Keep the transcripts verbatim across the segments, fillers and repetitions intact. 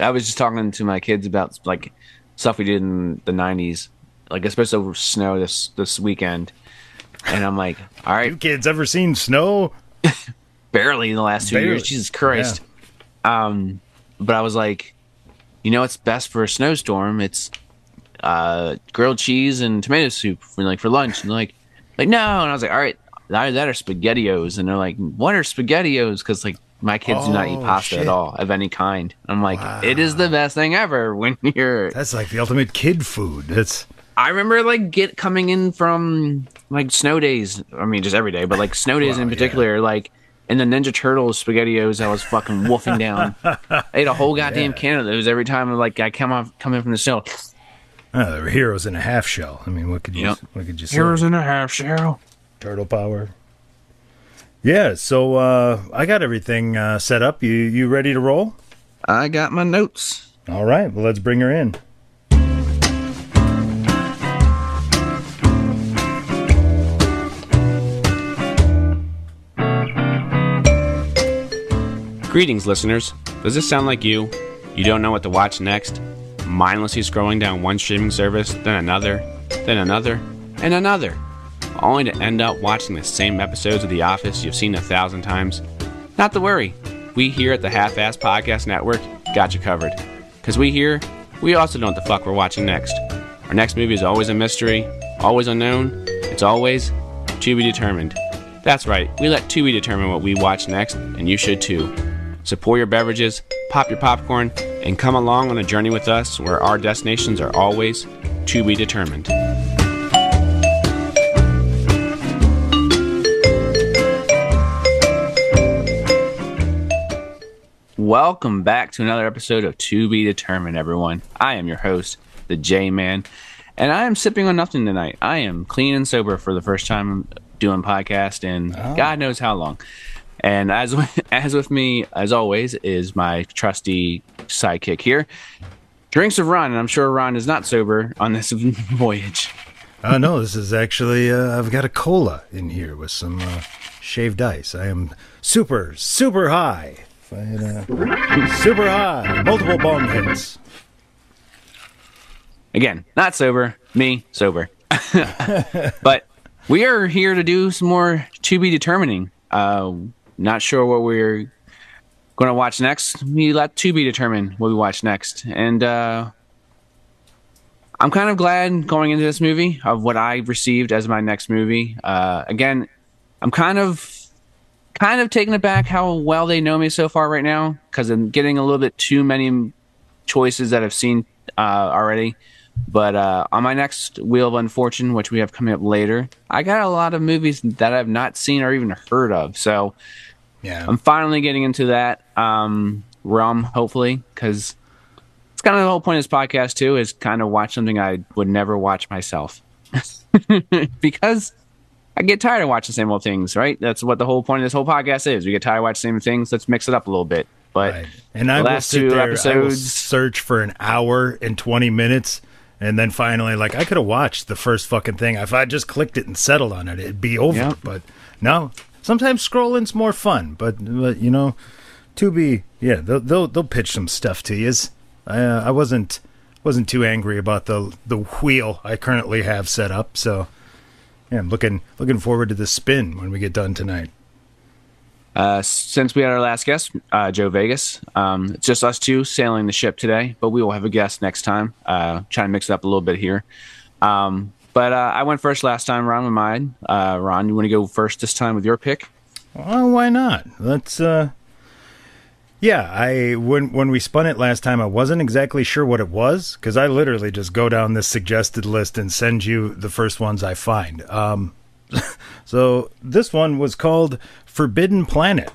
I was just talking to my kids about like stuff we did in the nineties, like especially over snow this this weekend. And I'm like, all right, you kids ever seen snow? Barely in the last two Barely. years, Jesus Christ. Yeah. Um, but I was like, you know, what's best for a snowstorm? It's uh, grilled cheese and tomato soup for like for lunch. And they're like, like no. And I was like, all right, either that or SpaghettiOs. And they're like, what are SpaghettiOs? Because like my kids oh, do not eat pasta shit. at all of any kind. I'm like, wow. It is the best thing ever when you're. That's like the ultimate kid food. That's. I remember like get coming in from like snow days. I mean, just every day, but like snow days well, in particular, yeah. like in the Ninja Turtles SpaghettiOs, I was fucking wolfing down. I ate a whole goddamn yeah. can of those every time. Like I come off, come in from the snow. Oh, they were heroes in a half shell. I mean, what could you? Yep. What could you say? Heroes in a half shell. Turtle power. Yeah. So uh, I got everything uh, set up. You you ready to roll? I got my notes. All right. Well, let's bring her in. Greetings, listeners. Does this sound like you? You don't know what to watch next? Mindlessly scrolling down one streaming service, then another, then another, and another, only to end up watching the same episodes of The Office you've seen a thousand times? Not to worry. We here at the Half-Ass Podcast Network got you covered. Because we here, we also know what the fuck we're watching next. Our next movie is always a mystery, always unknown, it's always to be determined. That's right, we let to be determine what we watch next, and you should too. So pour your beverages, pop your popcorn, and come along on a journey with us where our destinations are always to be determined. Welcome back to another episode of To Be Determined, everyone. I am your host, the J-Man, and I am sipping on nothing tonight. I am clean and sober for the first time doing podcast in oh. God knows how long. And as as with me, as always, is my trusty sidekick here. Drinks of Ron, and I'm sure Ron is not sober on this voyage. Uh, no, this is actually, uh, I've got a cola in here with some uh, shaved ice. I am super, super high. If I had, uh, super high. Multiple bong hits. Again, not sober. Me, sober. But we are here to do some more to be determining. Uh, Not sure what we're going to watch next. We let to be determined what we watch next. And uh, I'm kind of glad going into this movie of what I received as my next movie. Uh, again, I'm kind of kind of taken aback how well they know me so far right now, because I'm getting a little bit too many choices that I've seen uh, already. But uh, on my next Wheel of Unfortune, which we have coming up later, I got a lot of movies that I've not seen or even heard of. So yeah. I'm finally getting into that um, realm, hopefully, because it's kind of the whole point of this podcast, too, is kind of watch something I would never watch myself. Because I get tired of watching the same old things, right? That's what the whole point of this whole podcast is. We get tired of watching the same things. Let's mix it up a little bit. But right. and I the last will sit two there, episodes, I will search for an hour and twenty minutes, and then finally, like I could have watched the first fucking thing. If I just clicked it and settled on it, it'd be over. Yep. But no, sometimes scrolling's more fun. But, but you know, to be yeah, they'll they'll, they'll pitch some stuff to you. I uh, I wasn't wasn't too angry about the the wheel I currently have set up. So yeah, I'm looking looking forward to the spin when we get done tonight. Uh, since we had our last guest, uh, Joe Vegas, um, it's just us two sailing the ship today, but we will have a guest next time. Uh, trying to mix it up a little bit here. Um, but uh, I went first last time, Ron, with mine. Uh, Ron, you want to go first this time with your pick? Well, why not? Let's. Uh... Yeah, I when when we spun it last time, I wasn't exactly sure what it was, because I literally just go down this suggested list and send you the first ones I find. Um, so this one was called Forbidden Planet.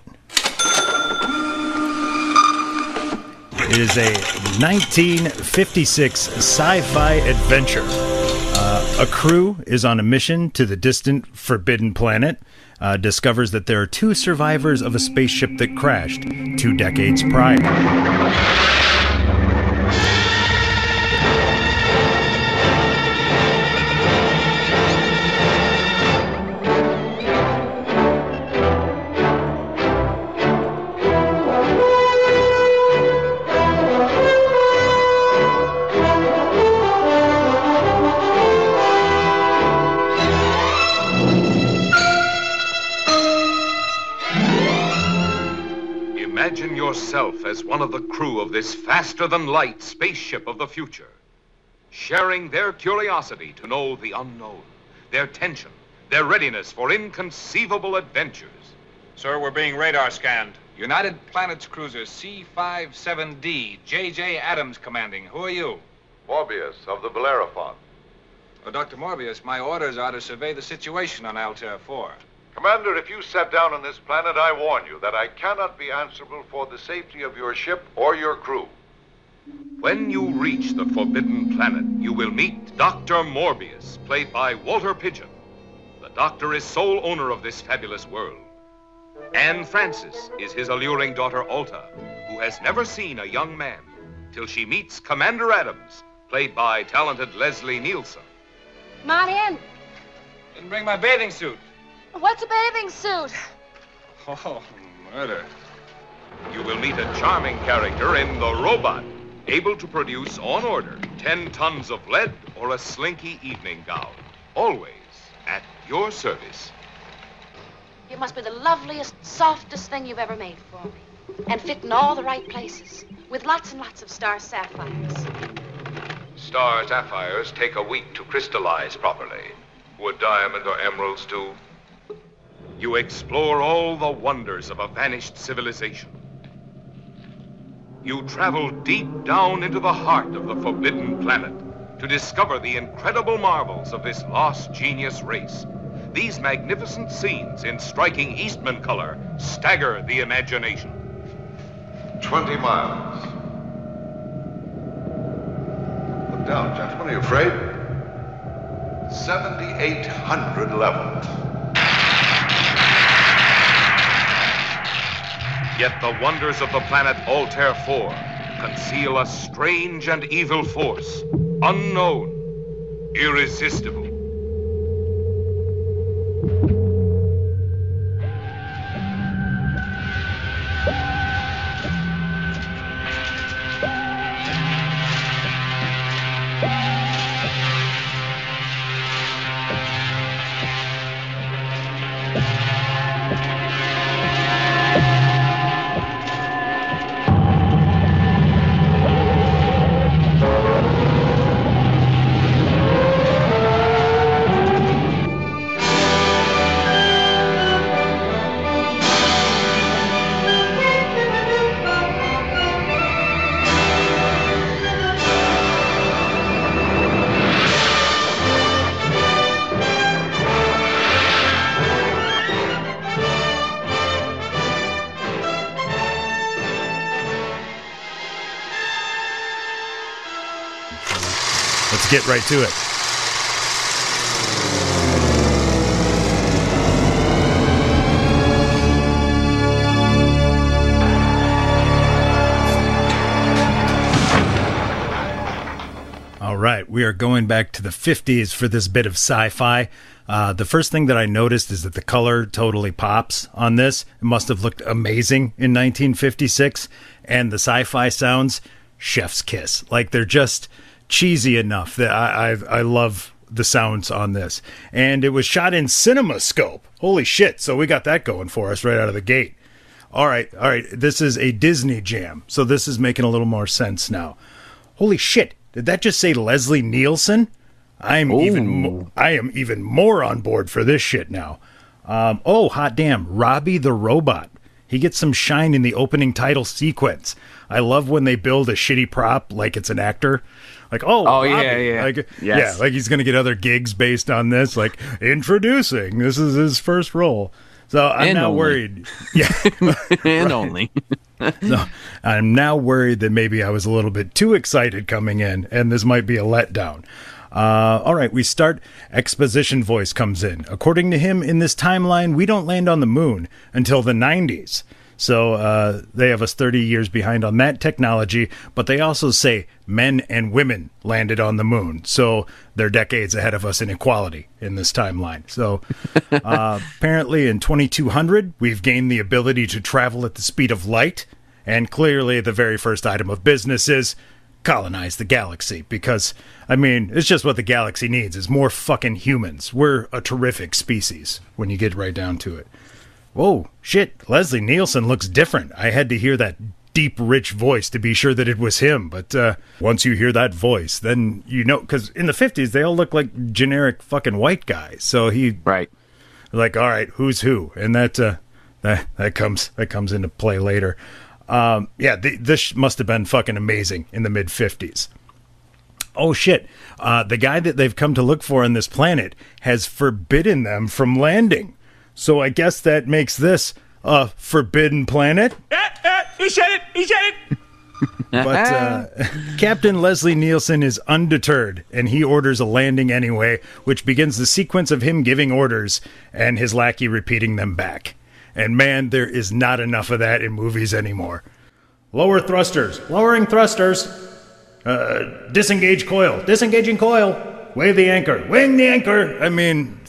It is a nineteen fifty-six sci-fi adventure. Uh, a crew is on a mission to the distant Forbidden Planet, uh, discovers that there are two survivors of a spaceship that crashed two decades prior. yourself as one of the crew of this faster-than-light spaceship of the future, sharing their curiosity to know the unknown, their tension, their readiness for inconceivable adventures. Sir, we're being radar scanned. United Planets Cruiser C fifty-seven D, J J Adams commanding. Who are you? Morbius of the Bellerophon. Oh, Doctor Morbius, my orders are to survey the situation on Altair four. Commander, if you set down on this planet, I warn you that I cannot be answerable for the safety of your ship or your crew. When you reach the Forbidden Planet, you will meet Doctor Morbius, played by Walter Pidgeon. The doctor is sole owner of this fabulous world. Anne Francis is his alluring daughter Alta, who has never seen a young man till she meets Commander Adams, played by talented Leslie Nielsen. Come on in. Didn't bring my bathing suit. What's a bathing suit? Oh, murder. You will meet a charming character in The Robot, able to produce, on order, ten tons of lead or a slinky evening gown. Always at your service. You must be the loveliest, softest thing you've ever made for me. And fit in all the right places, with lots and lots of star sapphires. Star sapphires take a week to crystallize properly. Would diamond or emeralds do? You explore all the wonders of a vanished civilization. You travel deep down into the heart of the Forbidden Planet to discover the incredible marvels of this lost genius race. These magnificent scenes in striking Eastman color stagger the imagination. Twenty miles. Look down, gentlemen. Are you afraid? seventy-eight hundred level. Yet the wonders of the planet Altair four conceal a strange and evil force, unknown, irresistible. Get right to it. All right, we are going back to the fifties for this bit of sci-fi. Uh, the first thing that I noticed is that the color totally pops on this. It must have looked amazing in nineteen fifty-six. And the sci-fi sounds, chef's kiss. Like, they're just cheesy enough that I, I I love the sounds on this. And it was shot in CinemaScope. Holy shit, so we got that going for us right out of the gate. All right, all right, this is a Disney jam, so this is making a little more sense now. Holy shit, did that just say Leslie Nielsen? I'm Ooh. even mo- I am even more on board for this shit now. Um, oh, hot damn, Robbie the Robot. He gets some shine in the opening title sequence. I love when they build a shitty prop like it's an actor. Like, oh, oh yeah, yeah. Like, yes. yeah, like he's going to get other gigs based on this. Like, introducing, this is his first role. So I'm and now only. worried. Yeah. and only. So I'm now worried that maybe I was a little bit too excited coming in, and this might be a letdown. Uh, all right, we start. Exposition voice comes in. According to him, in this timeline, we don't land on the moon until the nineties. So uh, they have us thirty years behind on that technology, but they also say men and women landed on the moon. So they're decades ahead of us in equality in this timeline. So uh, apparently in twenty-two hundred, we've gained the ability to travel at the speed of light. And clearly the very first item of business is colonize the galaxy, because, I mean, it's just what the galaxy needs is more fucking humans. We're a terrific species when you get right down to it. Whoa, shit, Leslie Nielsen looks different. I had to hear that deep, rich voice to be sure that it was him. But uh, once you hear that voice, then you know, because in the fifties, they all look like generic fucking white guys. So he, right. Like, all right, who's who? And that, uh, that, that comes, that comes into play later. Um, yeah, the, this must have been fucking amazing in the mid-fifties. Oh, shit. Uh, the guy that they've come to look for on this planet has forbidden them from landing. So I guess that makes this a Forbidden Planet. Ah, ah, he said it! He said it! But uh, Captain Leslie Nielsen is undeterred, and he orders a landing anyway, which begins the sequence of him giving orders and his lackey repeating them back. And man, there is not enough of that in movies anymore. Lower thrusters. Lowering thrusters. Uh, disengage coil. Disengaging coil. Wave the anchor. Wing the anchor. I mean,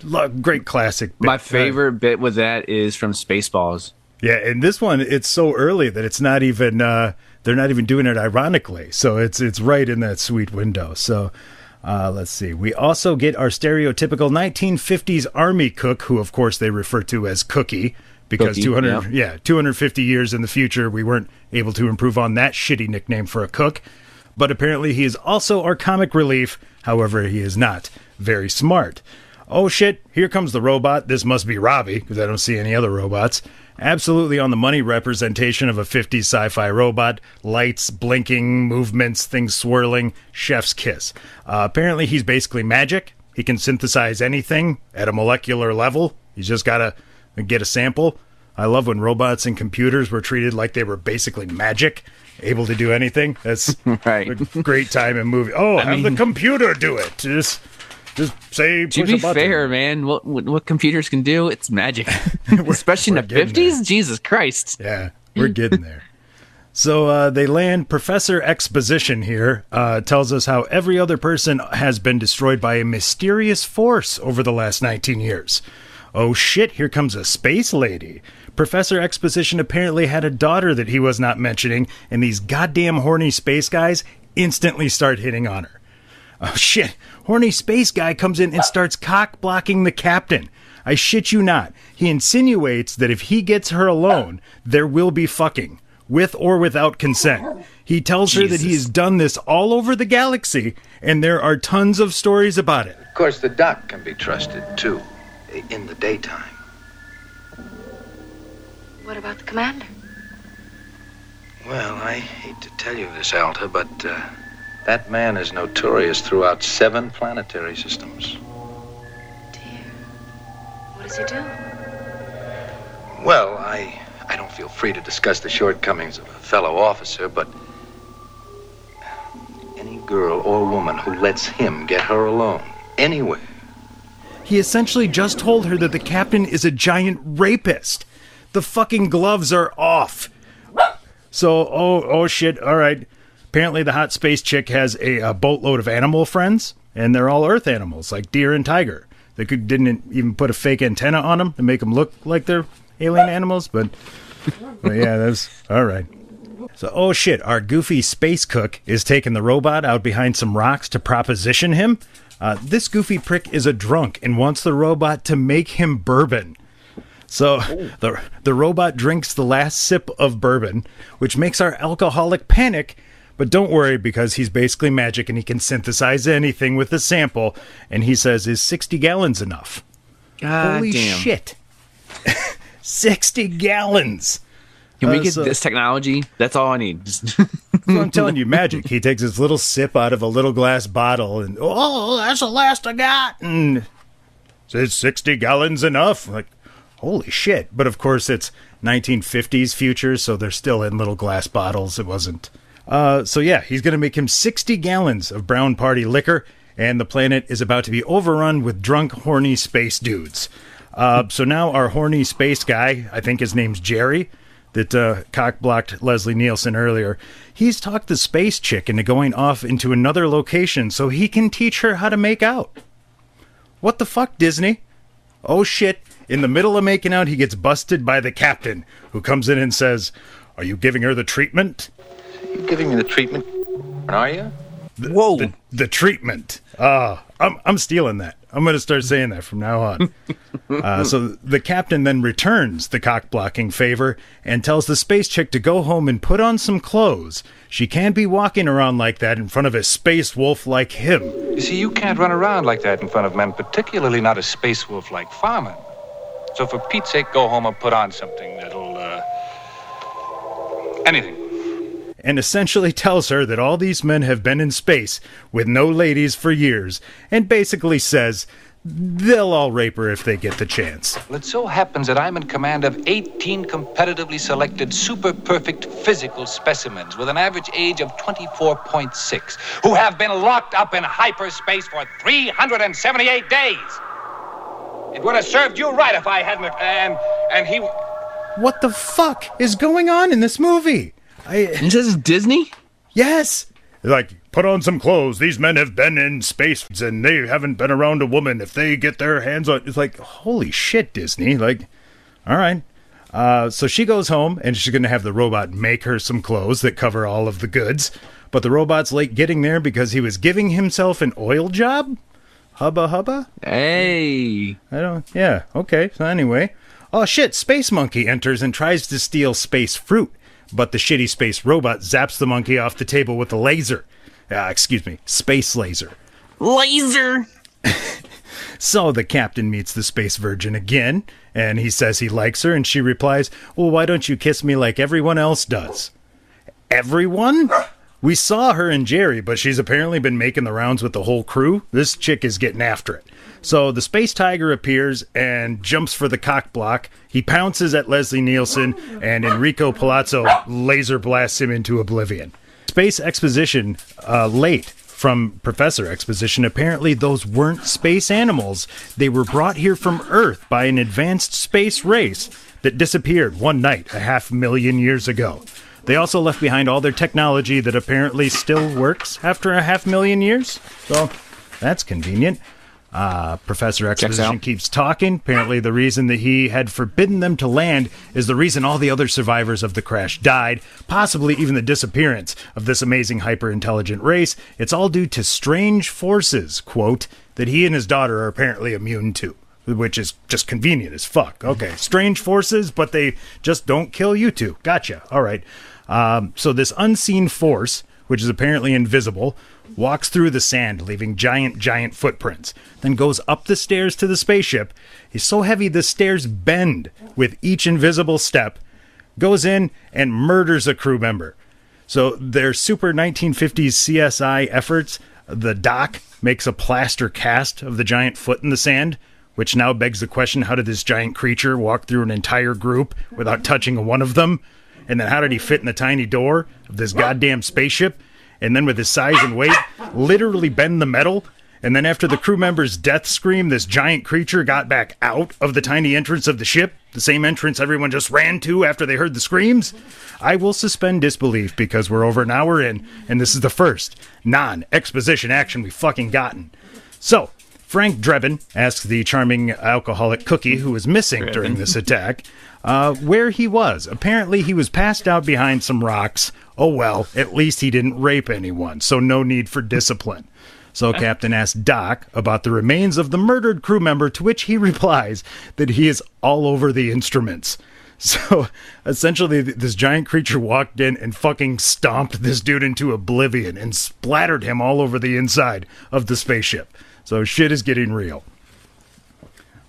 great classic bit. My favorite bit with that is from Spaceballs. Yeah, and this one, it's so early that it's not even, uh, they're not even doing it ironically. So it's it's right in that sweet window. So uh, let's see. We also get our stereotypical nineteen fifties Army cook, who, of course, they refer to as Cookie. Because cookie, two hundred, yeah. yeah, two hundred fifty years in the future, we weren't able to improve on that shitty nickname for a cook. But apparently he is also our comic relief. However, he is not very smart. Oh, shit. Here comes the robot. This must be Robbie, because I don't see any other robots. Absolutely on the money representation of a fifties sci-fi robot. Lights, blinking, movements, things swirling. Chef's kiss. Uh, apparently he's basically magic. He can synthesize anything at a molecular level. He's just got to get a sample. I love when robots and computers were treated like they were basically magic, able to do anything. That's right. A great time in movie. Oh, I have mean, the computer do it. Just, just say. To push be a button. Fair, man, what, what what computers can do, it's magic. Especially in the fifties. There. Jesus Christ. Yeah, we're getting there. So uh, they land. Professor Exposition here uh, tells us how every other person has been destroyed by a mysterious force over the last nineteen years. Oh shit, here comes a space lady. Professor Exposition apparently had a daughter that he was not mentioning, and these goddamn horny space guys instantly start hitting on her. Oh shit, horny space guy comes in and starts cock blocking the captain. I shit you not. He insinuates that if he gets her alone, there will be fucking, with or without consent. He tells Jesus. her that he has done this all over the galaxy, and there are tons of stories about it. Of course, the doc can be trusted, too. In the daytime. What about the commander? Well, I hate to tell you this, Alta, but uh, that man is notorious throughout seven planetary systems. Dear, what does he do? Well, I, I don't feel free to discuss the shortcomings of a fellow officer, but any girl or woman who lets him get her alone, anywhere. He essentially just told her that the captain is a giant rapist. The fucking gloves are off. So, oh, oh shit, all right. Apparently the hot space chick has a, a boatload of animal friends, and they're all Earth animals, like deer and tiger. They could, didn't even put a fake antenna on them to make them look like they're alien animals, but, but yeah, that's all right. So, oh shit, our goofy space cook is taking the robot out behind some rocks to proposition him. Uh, this goofy prick is a drunk and wants the robot to make him bourbon. So the the robot drinks the last sip of bourbon, which makes our alcoholic panic. But don't worry, because he's basically magic and he can synthesize anything with a sample. And he says, is sixty gallons enough? God Holy damn. shit. sixty gallons. Can we uh, get so, this technology? That's all I need. So I'm telling you, magic. He takes his little sip out of a little glass bottle, and oh, that's the last I got. And says sixty gallons enough. Like, holy shit! But of course, it's nineteen fifties future, so they're still in little glass bottles. It wasn't. Uh, so yeah, he's gonna make him sixty gallons of brown party liquor, and the planet is about to be overrun with drunk, horny space dudes. Uh, so now our horny space guy, I think his name's Jerry, that uh, cock-blocked Leslie Nielsen earlier, he's talked the space chick into going off into another location so he can teach her how to make out. What the fuck, Disney? Oh, shit. In the middle of making out, he gets busted by the captain, who comes in and says, are you giving her the treatment? You're giving me the treatment, are you? The, Whoa. The, the treatment. Ah, uh, I'm, I'm stealing that. I'm going to start saying that from now on. Uh, so the captain then returns the cock-blocking favor and tells the space chick to go home and put on some clothes. She can't be walking around like that in front of a space wolf like him. You see, you can't run around like that in front of men, particularly not a space wolf like Farman. So for Pete's sake, go home and put on something that'll, uh... anything. And essentially tells her that all these men have been in space with no ladies for years, and basically says they'll all rape her if they get the chance. Well, it so happens that I'm in command of eighteen competitively selected super perfect physical specimens with an average age of twenty-four point six who have been locked up in hyperspace for three hundred seventy-eight days. It would have served you right if I hadn't, and, and he... What the fuck is going on in this movie? I, this is Disney? Yes. Like, put on some clothes. These men have been in space and they haven't been around a woman. If they get their hands on... It's like, holy shit, Disney. Like, all right. Uh, so she goes home and she's going to have the robot make her some clothes that cover all of the goods. But the robot's late getting there because he was giving himself an oil job? Hubba hubba? Hey. I don't... Yeah, okay. So anyway. Oh, shit. Space Monkey enters and tries to steal space fruit. But the shitty space robot zaps the monkey off the table with a laser. Ah, excuse me, space laser. Laser! So the captain meets the space virgin again, and he says he likes her, and she replies, well, why don't you kiss me like everyone else does? Everyone? We saw her and Jerry, but she's apparently been making the rounds with the whole crew. This chick is getting after it. So the space tiger appears and jumps for the cock block. He pounces at Leslie Nielsen, and Enrico Palazzo laser blasts him into oblivion. Space exposition uh, late from Professor Exposition. Apparently those weren't space animals. They were brought here from Earth by an advanced space race that disappeared one night a half million years ago. They also left behind all their technology that apparently still works after a half million years. So that's convenient. Uh, Professor Exposition keeps talking. Apparently the reason that he had forbidden them to land is the reason all the other survivors of the crash died, possibly even the disappearance of this amazing hyper-intelligent race. It's all due to strange forces, quote, that he and his daughter are apparently immune to, which is just convenient as fuck. Okay, strange forces, but they just don't kill you two. Gotcha. All right. Um, so this unseen force, which is apparently invisible, walks through the sand, leaving giant, giant footprints, then goes up the stairs to the spaceship. He's so heavy the stairs bend with each invisible step, goes in and murders a crew member. So their super nineteen fifties C S I efforts, the doc makes a plaster cast of the giant foot in the sand, which now begs the question, how did this giant creature walk through an entire group without touching one of them? And then how did he fit in the tiny door of this goddamn spaceship? And then with his size and weight, literally bend the metal. And then after the crew member's death scream, this giant creature got back out of the tiny entrance of the ship, the same entrance everyone just ran to after they heard the screams. I will suspend disbelief because we're over an hour in, and this is the first non-exposition action we've fucking gotten. So, Frank Drebin asks the charming alcoholic Cookie, who was missing Drebin. During this attack, uh, where he was. Apparently he was passed out behind some rocks. Oh, well, at least he didn't rape anyone, so no need for discipline. So Captain asked Doc about the remains of the murdered crew member, to which he replies that he is all over the instruments. So essentially this giant creature walked in and fucking stomped this dude into oblivion and splattered him all over the inside of the spaceship. So shit is getting real.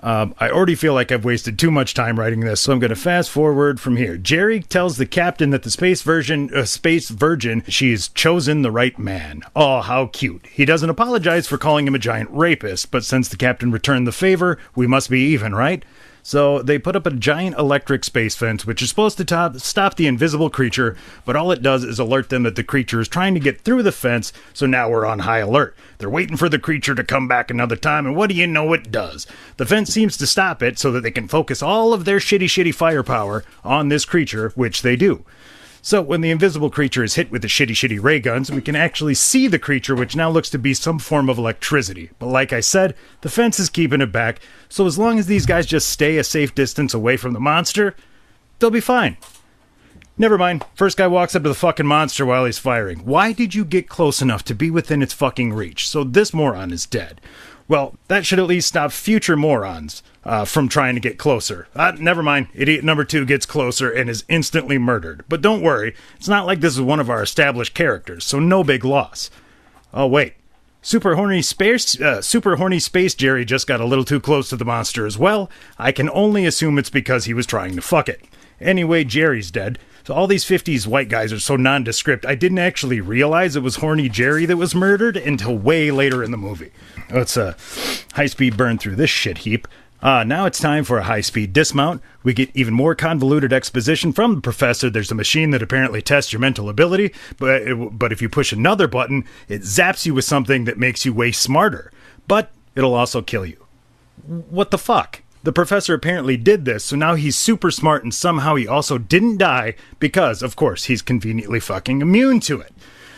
Um, I already feel like I've wasted too much time writing this, so I'm going to fast forward from here. Jerry tells the captain that the space version, uh, space virgin, she's chosen the right man. Oh, how cute. He doesn't apologize for calling him a giant rapist, but since the captain returned the favor, we must be even, right? So they put up a giant electric space fence, which is supposed to top, stop the invisible creature, but all it does is alert them that the creature is trying to get through the fence, so now we're on high alert. They're waiting for the creature to come back another time, and what do you know it does? The fence seems to stop it so that they can focus all of their shitty, shitty firepower on this creature, which they do. So when the invisible creature is hit with the shitty, shitty ray guns, we can actually see the creature, which now looks to be some form of electricity. But like I said, the fence is keeping it back, so as long as these guys just stay a safe distance away from the monster, they'll be fine. Never mind. First guy walks up to the fucking monster while he's firing. Why did you get close enough to be within its fucking reach? So this moron is dead. Well, that should at least stop future morons uh, from trying to get closer. Uh, never mind, idiot number two gets closer and is instantly murdered. But don't worry, it's not like this is one of our established characters, so no big loss. Oh, wait. Super horny space, uh, super horny space Jerry just got a little too close to the monster as well. I can only assume it's because he was trying to fuck it. Anyway, Jerry's dead. So all these fifties white guys are so nondescript, I didn't actually realize it was horny Jerry that was murdered until way later in the movie. Let's uh, high-speed burn through this shit heap. Uh, now it's time for a high-speed dismount. We get even more convoluted exposition from the professor. There's a machine that apparently tests your mental ability, but, it, but if you push another button, it zaps you with something that makes you way smarter. But it'll also kill you. What the fuck? The professor apparently did this, so now he's super smart, and somehow he also didn't die because, of course, he's conveniently fucking immune to it.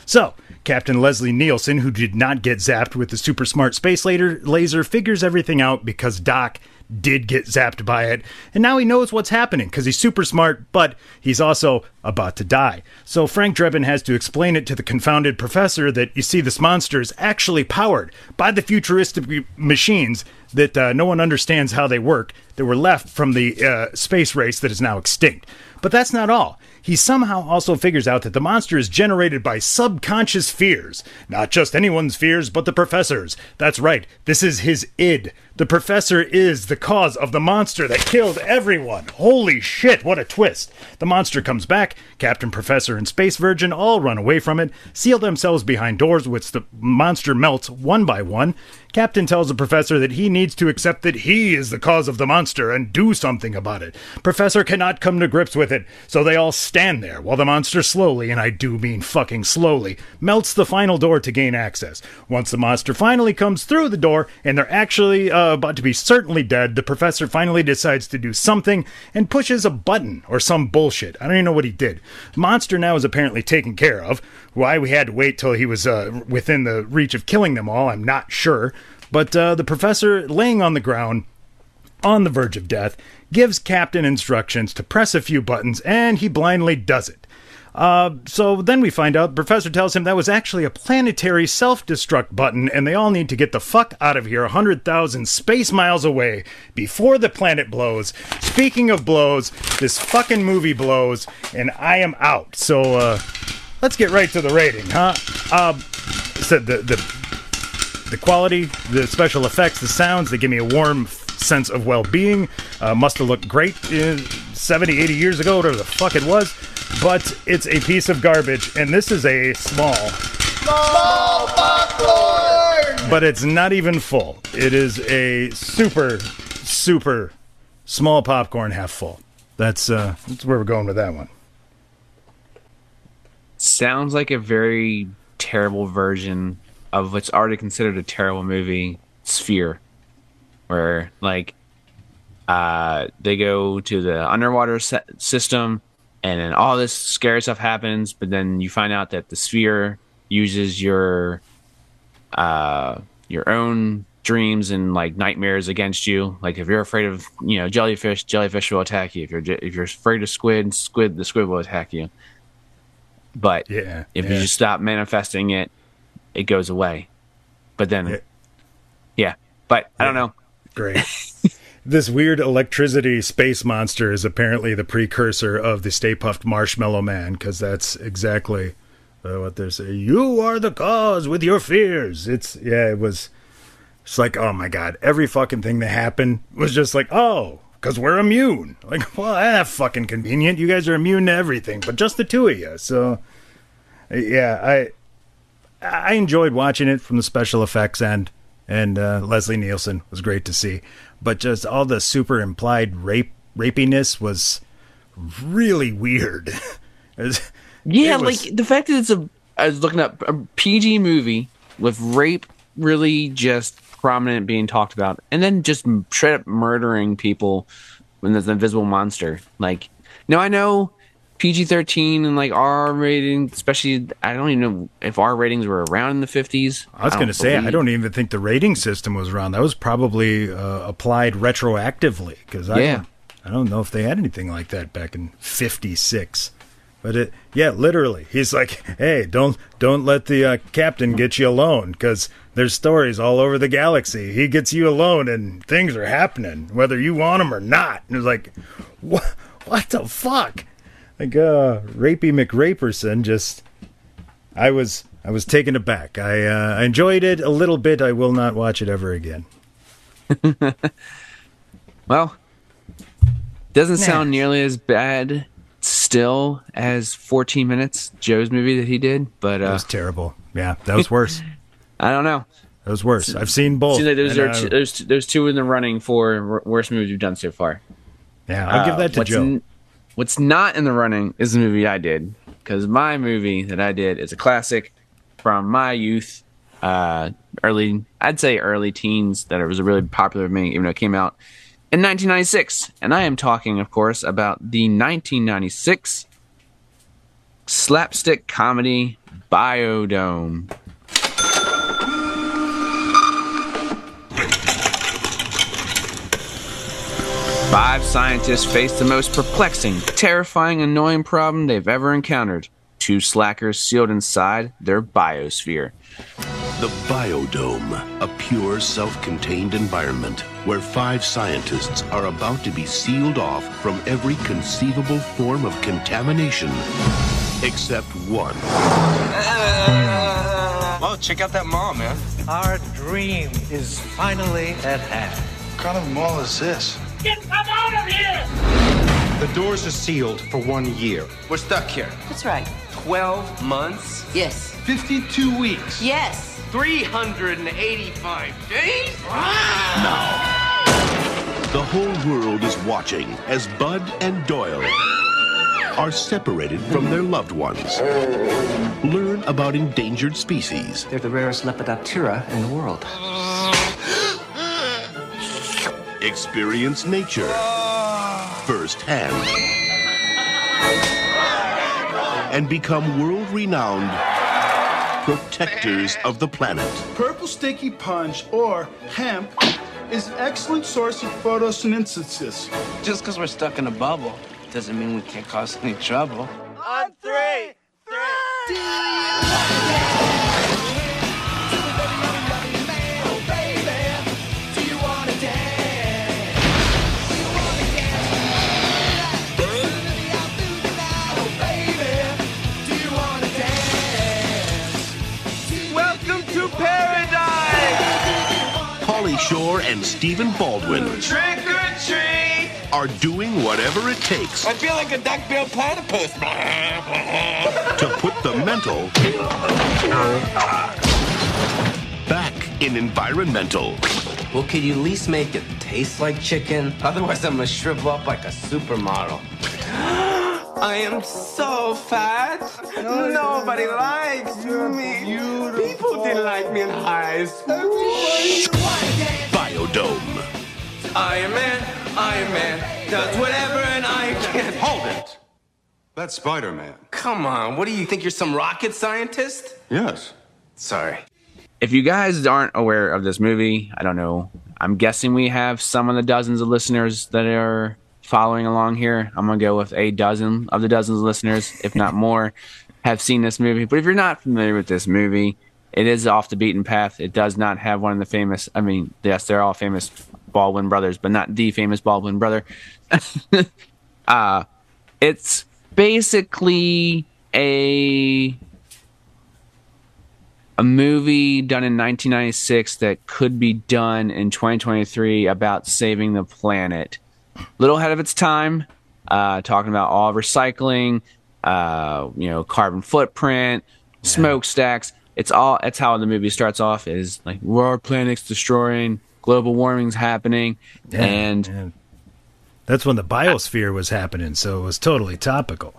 So, Captain Leslie Nielsen, who did not get zapped with the super smart space laser, figures everything out because Doc did get zapped by it, and now he knows what's happening because he's super smart, but he's also about to die. So Frank Drebin has to explain it to the confounded professor that, you see, this monster is actually powered by the futuristic machines that uh, no one understands how they work, that were left from the uh, space race that is now extinct. But that's not all. He somehow also figures out that the monster is generated by subconscious fears. Not just anyone's fears, but the professor's. That's right, this is his id. The professor is the cause of the monster that killed everyone. Holy shit, what a twist. The monster comes back. Captain, Professor, and Space Virgin all run away from it, seal themselves behind doors, which the monster melts one by one. Captain tells the professor that he needs to accept that he is the cause of the monster and do something about it. Professor cannot come to grips with it, so they all stand there while the monster slowly, and I do mean fucking slowly, melts the final door to gain access. Once the monster finally comes through the door and they're actually uh, about to be certainly dead, the professor finally decides to do something and pushes a button or some bullshit. I don't even know what he did. Monster now is apparently taken care of. Why we had to wait till he was uh, within the reach of killing them all, I'm not sure. But uh, the professor, laying on the ground, on the verge of death, gives Captain instructions to press a few buttons, and he blindly does it. Uh, so then we find out, the professor tells him that was actually a planetary self-destruct button, and they all need to get the fuck out of here one hundred thousand space miles away before the planet blows. Speaking of blows, this fucking movie blows, and I am out. So uh, let's get right to the rating, huh? Uh, so the... the The quality, the special effects, the sounds, they give me a warm sense of well-being. Uh, must have looked great uh, seventy, eighty years ago, whatever the fuck it was. But it's a piece of garbage, and this is a small... Small popcorn! But it's not even full. It is a super, super small popcorn half full. That's, uh, that's where we're going with that one. Sounds like a very terrible version of what's already considered a terrible movie, Sphere, where like uh, they go to the underwater se- system, and then all this scary stuff happens. But then you find out that the Sphere uses your uh, your own dreams and like nightmares against you. Like if you're afraid of you know jellyfish, jellyfish will attack you. If you're j- if you're afraid of squid, squid the squid will attack you. But yeah, if yeah. you just stop manifesting it, it goes away. But then yeah, yeah. but I yeah. don't know. Great. This weird electricity space monster is apparently the precursor of the Stay Puffed Marshmallow Man, because that's exactly uh, what they're saying. You are the cause with your fears. It's yeah it was it's like, oh my god, every fucking thing that happened was just like, oh, because we're immune. Like, well, that's fucking convenient, you guys are immune to everything but just the two of you. So yeah, I I enjoyed watching it from the special effects end, and uh, Leslie Nielsen was great to see. But just all the super implied rape rapiness was really weird. it was, yeah, it was, like the fact that it's a, I was looking up a P G movie with rape really just prominent being talked about, and then just straight up murdering people when there's an invisible monster. Like, now I know P G thirteen and like R rating, especially, I don't even know if R ratings were around in the fifties. I was going to say, I don't even think the rating system was around. That was probably uh, applied retroactively, because I, yeah. I don't know if they had anything like that back in fifty-six. But it, yeah, literally, he's like, hey, don't don't let the uh, captain get you alone, because There's stories all over the galaxy. He gets you alone, and things are happening, whether you want them or not. And it was like, what, what the fuck? Like, uh, Rapey McRaperson just... I was I was taken aback. I, uh, I enjoyed it a little bit. I will not watch it ever again. Well, doesn't nah. sound nearly as bad still as fourteen minutes, Joe's movie that he did. But uh, that was terrible. Yeah, that was worse. I don't know. That was worse. I've seen both. See, those are two, those, those two in the running for worst movies we've done so far. Yeah, I'll uh, give that to what's Joe. N- what's not in the running is the movie I did. Because my movie that I did is a classic from my youth, uh, early, I'd say early teens, that it was really popular with me, even though it came out in nineteen ninety-six. And I am talking, of course, about the nineteen ninety-six slapstick comedy Biodome. Five scientists face the most perplexing, terrifying, annoying problem they've ever encountered. Two slackers sealed inside their biosphere. The Biodome, a pure, self-contained environment where five scientists are about to be sealed off from every conceivable form of contamination, except one. Uh, well, check out that mall, man. Our dream is finally at hand. What kind of mall is this? Get him out of here! The doors are sealed for one year. We're stuck here. That's right. twelve months? Yes. fifty-two weeks? Yes. three hundred eighty-five days? Wow. Now, the whole world is watching as Bud and Doyle are separated from their loved ones. Learn about endangered species. They're the rarest Lepidoptera in the world. Experience nature firsthand and become world-renowned protectors of the planet. Purple sticky punch, or hemp, is an excellent source of photosynthesis. Just because we're stuck in a bubble doesn't mean we can't cause any trouble. On three, three, do you like it? Pauly Shore and Stephen Baldwin trick or treat are doing whatever it takes. I feel like a duck-billed platypus to put the mental back in environmental. Well, could you at least make it taste like chicken? Otherwise, I'm gonna shrivel up like a supermodel. I am so fat. Nobody likes me. Beautiful. People didn't like me in high school. Biodome. Iron Man, Iron Man does whatever and I can't. Hold it. That's Spider-Man. Come on, what do you think? You're some rocket scientist? Yes. Sorry. If you guys aren't aware of this movie, I don't know. I'm guessing we have some of the dozens of listeners that are following along here. I'm gonna go with a dozen of the dozens of listeners, if not more, have seen this movie. But if you're not familiar with this movie, it is off the beaten path. It does not have one of the famous, I mean, yes, they're all famous Baldwin brothers, but not the famous Baldwin brother. uh, it's basically a a movie done in nineteen ninety-six that could be done in twenty twenty-three about saving the planet. Little ahead of its time, uh, talking about all recycling, uh, you know, carbon footprint, yeah. smokestacks. It's all. That's how the movie starts off. Is like our planet's destroying, global warming's happening, yeah, and man. That's when the biosphere I, was happening. So it was totally topical.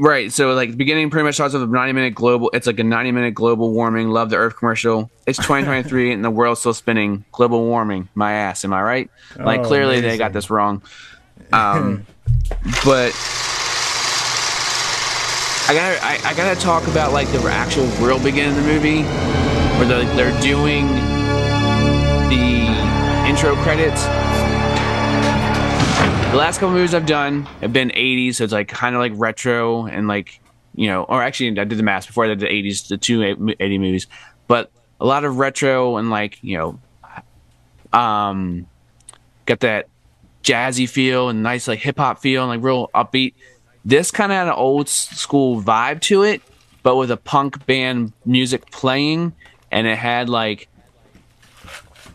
Right. So like the beginning pretty much starts with a ninety minute global. It's like a ninety minute global warming. Love the Earth commercial. It's twenty twenty-three and the world's still spinning. Global warming. My ass. Am I right? Like oh, clearly amazing. They got this wrong. Um, but I gotta, I, I gotta talk about like the actual real beginning of the movie where they're, they're doing the intro credits. The last couple movies I've done have been eighties, so it's like kind of like retro and like, you know, or actually I did the math before I did the eighties, the two eighty movies. But a lot of retro and, like, you know, um, got that jazzy feel and nice, like, hip-hop feel and, like, real upbeat. This kind of had an old-school vibe to it, but with a punk band music playing, and it had, like,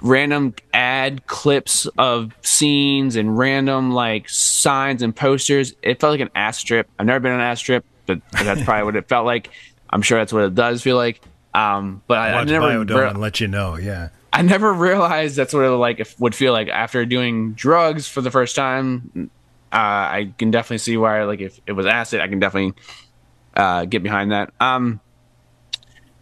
random ad clips of scenes and random, like, signs and posters. It felt like an ass strip. I've never been on an ass strip, but that's probably what it felt like. I'm sure that's what it does feel like. Um, but I, I never Biodome re- and let you know, yeah. I never realized that's what it like if, would feel like after doing drugs for the first time. Uh, I can definitely see why. Like if it was acid, I can definitely uh, get behind that. Um,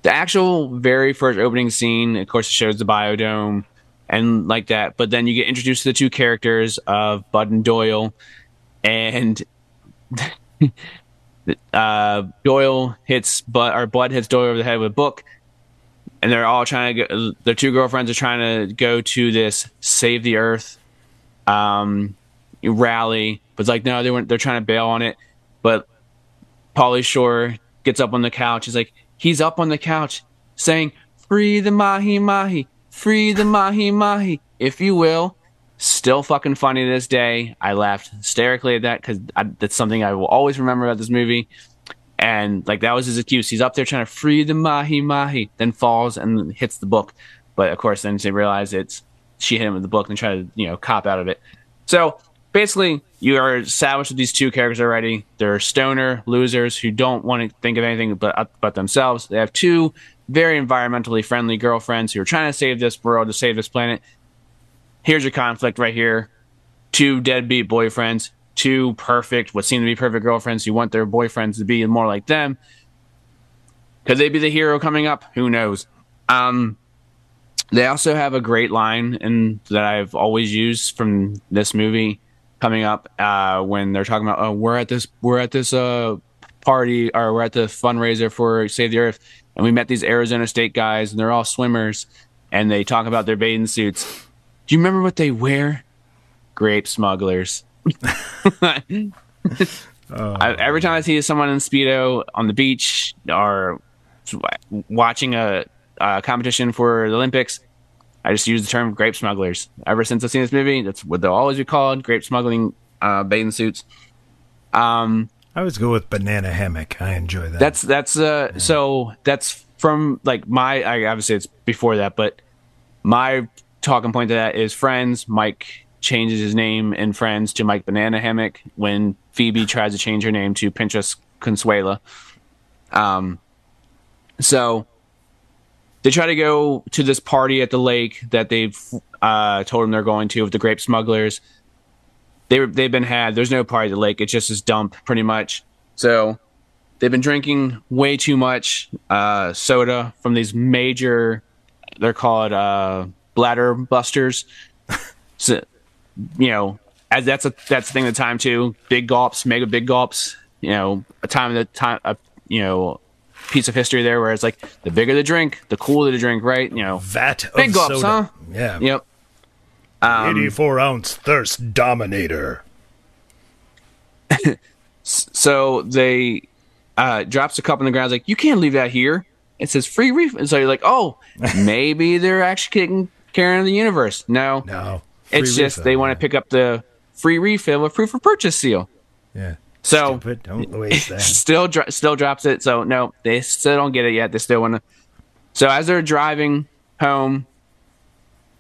the actual very first opening scene, of course, it shows the Biodome and like that. But then you get introduced to the two characters of Bud and Doyle, and uh, Doyle hits Bud, or Bud hits Doyle over the head with a book, and they're all trying to go, their two girlfriends are trying to go to this Save the Earth um, rally, but it's like, no, they weren't, they're trying to bail on it. But Pauly Shore gets up on the couch. He's like, he's up on the couch saying, "Free the Mahi Mahi, free the Mahi Mahi, if you will." Still fucking funny to this day. I laughed hysterically at that because that's something I will always remember about this movie. And like that was his excuse. He's up there trying to free the Mahi Mahi, then falls and hits the book. But of course, then they realize it's she hit him with the book and try to, you know, cop out of it. So basically, you are established with these two characters already. They're stoner losers who don't want to think of anything but but themselves. They have two very environmentally friendly girlfriends who are trying to save this world, to save this planet. Here's your conflict right here. Two deadbeat boyfriends, two perfect, what seem to be perfect girlfriends who want their boyfriends to be more like them. Could they be the hero coming up? Who knows? Um, they also have a great line in, that I've always used from this movie coming up uh, when they're talking about, oh, we're at this, we're at this uh, party, or we're at the fundraiser for Save the Earth, and we met these Arizona State guys, and they're all swimmers, and they talk about their bathing suits. Do you remember what they wear? Grape smugglers. uh, I, every time I see someone in Speedo on the beach or watching a, a competition for the Olympics, I just use the term grape smugglers. Ever since I've seen this movie, that's what they'll always be called, grape smuggling uh, bathing suits. Um, I always go with banana hammock. I enjoy that. That's that's uh, yeah. So that's from like my, I, obviously it's before that, but my talking point to that is Friends. Mike changes his name in Friends to Mike Banana Hammock when Phoebe tries to change her name to Pinterest Consuela. Um, so they try to go to this party at the lake that they've uh, told them they're going to with the grape smugglers. They, they've been had. There's no party at the lake. It's just this dump pretty much. So they've been drinking way too much uh, soda from these major, they're called... Uh, bladder busters. So, you know, as that's a that's the thing of the time too. Big gulps, mega big gulps. You know, a time of the time, a, you know, piece of history there where it's like the bigger the drink, the cooler the drink, right? You know, vat of big gulps, soda. Huh? Yeah. Yep. Um, eighty-four ounce thirst dominator. So they uh, drops a cup on the ground. It's like, you can't leave that here. It says free refill. And so you're like, oh, maybe they're actually kicking. Karen of the universe. No. No. Free it's just refill, they want to pick up the free refill with proof of purchase seal. Yeah. So stupid. Don't waste that. Still dro- still drops it. So no, they still don't get it yet. They still want to. So as they're driving home,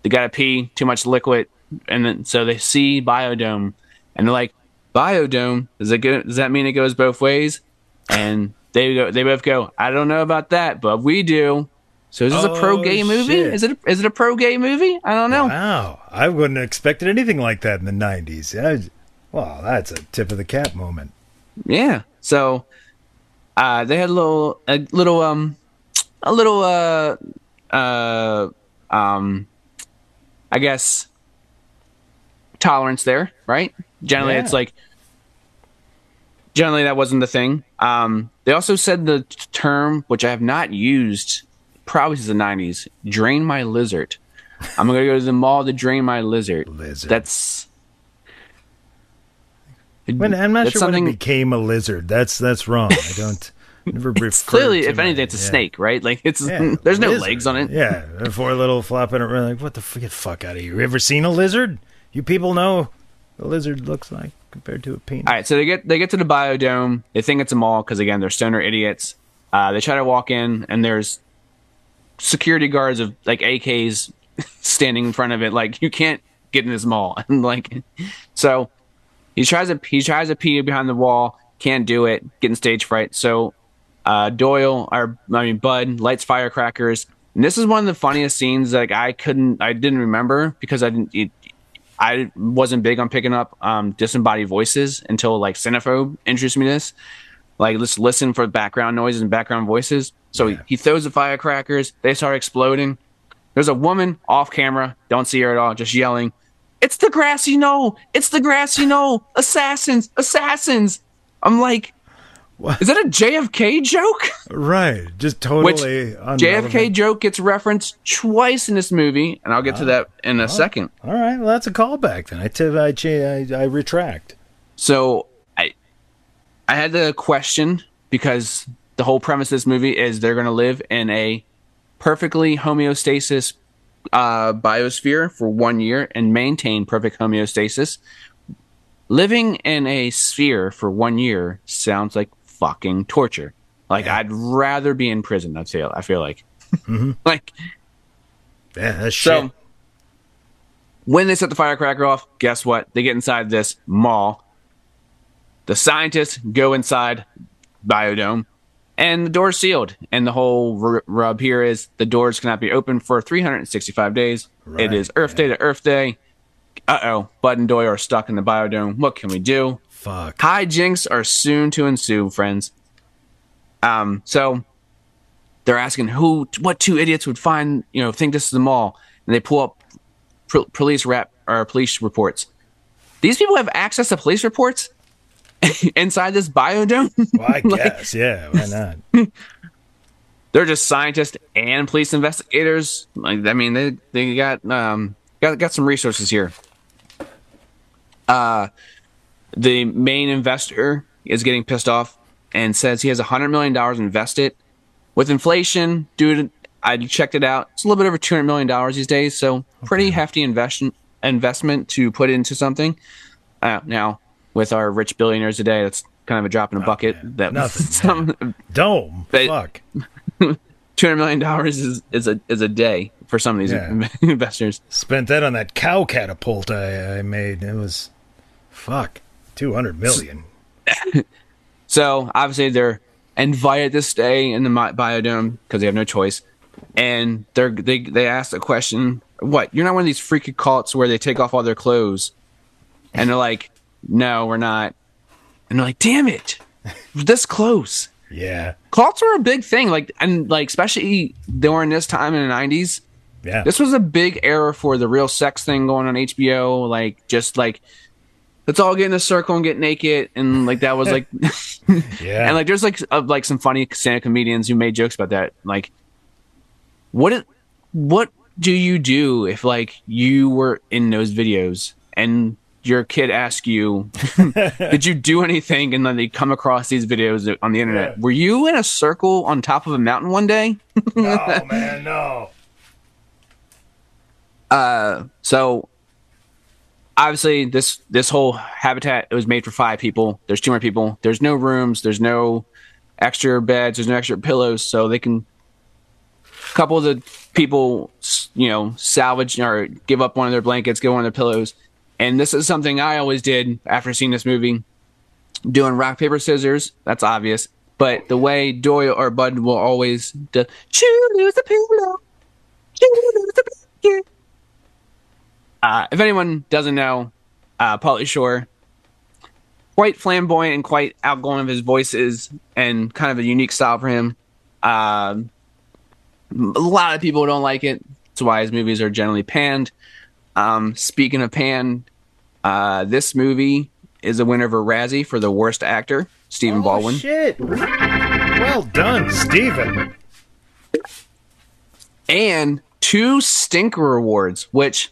they got to pee, too much liquid, and then so they see Biodome and they're like, "Biodome, does it go- does that mean it goes both ways?" And they go they both go, "I don't know about that, but we do." So is this oh, a pro-gay movie? Shit. Is it a, is it a pro-gay movie? I don't know. Wow. I wouldn't have expected anything like that in the nineties. I, well, that's a tip-of-the-cap moment. Yeah. So uh, they had a little, a little, um, a little, uh, uh, um, I guess, tolerance there, right? Generally, yeah. It's like, generally that wasn't the thing. Um, they also said the term, which I have not used probably since the nineties, drain my lizard. I'm gonna go to the mall to drain my lizard. Lizard. That's. When, I'm not that's sure something... when it became a lizard. That's that's wrong. I don't. Never it's clearly, if anything, it's a yeah. snake, right? Like it's yeah, there's no lizard. legs on it. Yeah, four little flopping around. Like, what the fuck? Get fuck out of here! You ever seen a lizard? You people know what a lizard looks like compared to a penis. All right, so they get they get to the biodome. They think it's a mall because again, they're stoner idiots. Uh, they try to walk in, and there's security guards of like A Ks standing in front of it. Like, you can't get in this mall, and like, so he tries to he tries to pee behind the wall. Can't do it. Getting stage fright. So. Uh, Doyle, or I mean Bud, lights firecrackers, and this is one of the funniest scenes. Like I couldn't, I didn't remember because I didn't, it, I wasn't big on picking up um, disembodied voices until like Cinephobe introduced me to this. Like, let's listen for background noises and background voices. So yeah. he, he throws the firecrackers. They start exploding. There's a woman off camera, don't see her at all, just yelling, "It's the grassy knoll! It's the grassy knoll! Assassins! Assassins!" I'm like. What? Is that a J F K joke? Right. Just totally. Which J F K joke gets referenced twice in this movie, and I'll get uh, to that in a oh, second. All right. Well, that's a callback then. I, t- I, I, I retract. So I I had the question because the whole premise of this movie is they're going to live in a perfectly homeostasis uh, biosphere for one year and maintain perfect homeostasis. Living in a sphere for one year sounds like fucking torture. Like, yeah. I'd rather be in prison, I feel, I feel like. Mm-hmm. Like, yeah, that's so, shit. When they set the firecracker off, guess what? They get inside this mall. The scientists go inside Biodome, and the door's sealed. And the whole r- rub here is the doors cannot be opened for three hundred sixty-five days. Right. It is Earth yeah. Day to Earth Day. Uh-oh, Bud and Doyle are stuck in the Biodome. What can we do? Fuck. Hijinks are soon to ensue, friends. Um, so they're asking who, what two idiots would find, you know, think this is the mall, and they pull up pr- police rap or police reports. These people have access to police reports inside this biodome. Well, I like, guess, yeah, why not? They're just scientists and police investigators. Like, I mean, they they got um got got some resources here. Uh. The main investor is getting pissed off and says he has one hundred million dollars invested. With inflation, dude, I checked it out. It's a little bit over two hundred million dollars these days, so pretty okay. hefty invest- investment to put into something. Uh, now, with our rich billionaires today, that's kind of a drop in a oh, bucket. Man. That Nothing. Some, Dome. But Fuck. two hundred million dollars is, is, a, is a day for some of these yeah. investors. Spent that on that cow catapult I, I made. It was... Fuck. two hundred million. So obviously they're invited to stay in the biodome because they have no choice, and they're they they ask the question, what, you're not one of these freaky cults where they take off all their clothes? And they're like, no, we're not. And they're like, damn it, we're this close. Yeah, cults were a big thing, like, and like especially during this time in the nineties. Yeah, this was a big era for the real sex thing going on H B O, like just like let's all get in a circle and get naked, and like that was like, yeah. And like there's like uh, like some funny stand-up comedians who made jokes about that. Like, what is, what do you do if like you were in those videos and your kid asked you, did you do anything? And then they come across these videos on the internet. Yeah. Were you in a circle on top of a mountain one day? No, man, no. Uh, so. Obviously, this this whole habitat, it was made for five people. There's two more people. There's no rooms. There's no extra beds. There's no extra pillows. So they can... A couple of the people, you know, salvage or give up one of their blankets, give one of their pillows. And this is something I always did after seeing this movie. Doing rock, paper, scissors. That's obvious. But the way Doyle or Bud will always... do, choose the pillow. Choose the blanket. Uh, if anyone doesn't know, uh, Pauly Shore, quite flamboyant and quite outgoing of his voices, and kind of a unique style for him. Uh, a lot of people don't like it. That's why his movies are generally panned. Um, speaking of panned, uh, this movie is a winner of a Razzie for the worst actor, Stephen oh, Baldwin. Shit! Well done, Stephen. And two stinker awards, which...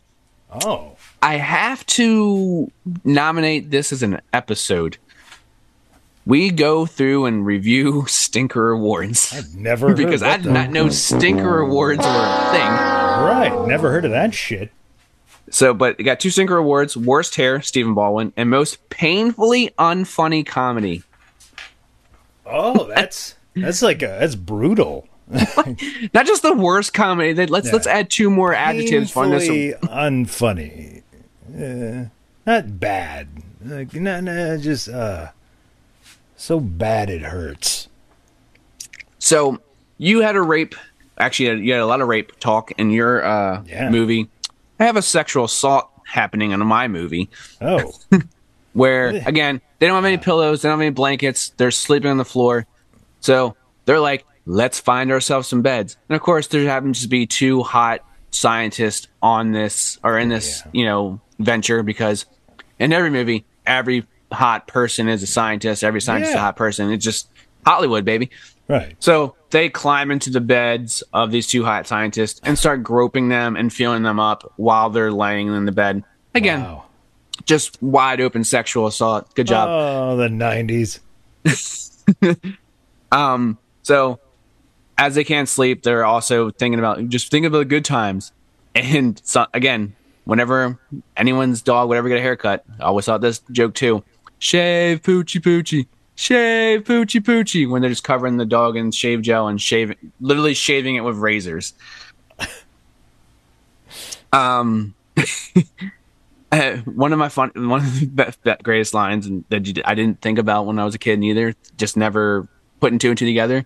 Oh, I have to nominate this as an episode. we go through and review Stinker Awards. I've never because heard I did that. Not know Stinker Awards were a thing. Right, never heard of that shit. So, but it got two Stinker Awards: worst hair, Stephen Baldwin, and most painfully unfunny comedy. Oh, that's that's like a, that's brutal. Not just the worst comedy. Let's yeah. let's add two more adjectives. Painfully unfunny. Uh, not bad. Like, no, no, just uh, so bad it hurts. So you had a rape. Actually, you had a lot of rape talk in your uh, yeah. movie. I have a sexual assault happening in my movie. Oh. Where, again, they don't have any pillows. They don't have any blankets. They're sleeping on the floor. So they're like, let's find ourselves some beds. And, of course, there happens to be two hot scientists on this or in this, yeah. you know, venture because in every movie, every hot person is a scientist. Every scientist yeah. is a hot person. It's just Hollywood, baby. Right. So they climb into the beds of these two hot scientists and start groping them and feeling them up while they're laying in the bed. Again, wow. just wide open sexual assault. Good job. Oh, the nineties. um. So as they can't sleep, they're also thinking about just thinking about the good times. And so, again, whenever anyone's dog would ever get a haircut, I always thought this joke too. Shave, poochie, poochie. Shave, poochie, poochie, when they're just covering the dog in shave gel and shaving, literally shaving it with razors. um, one of my fun, one of the best, best, greatest lines that you, I didn't think about when I was a kid either, just never putting two and two together,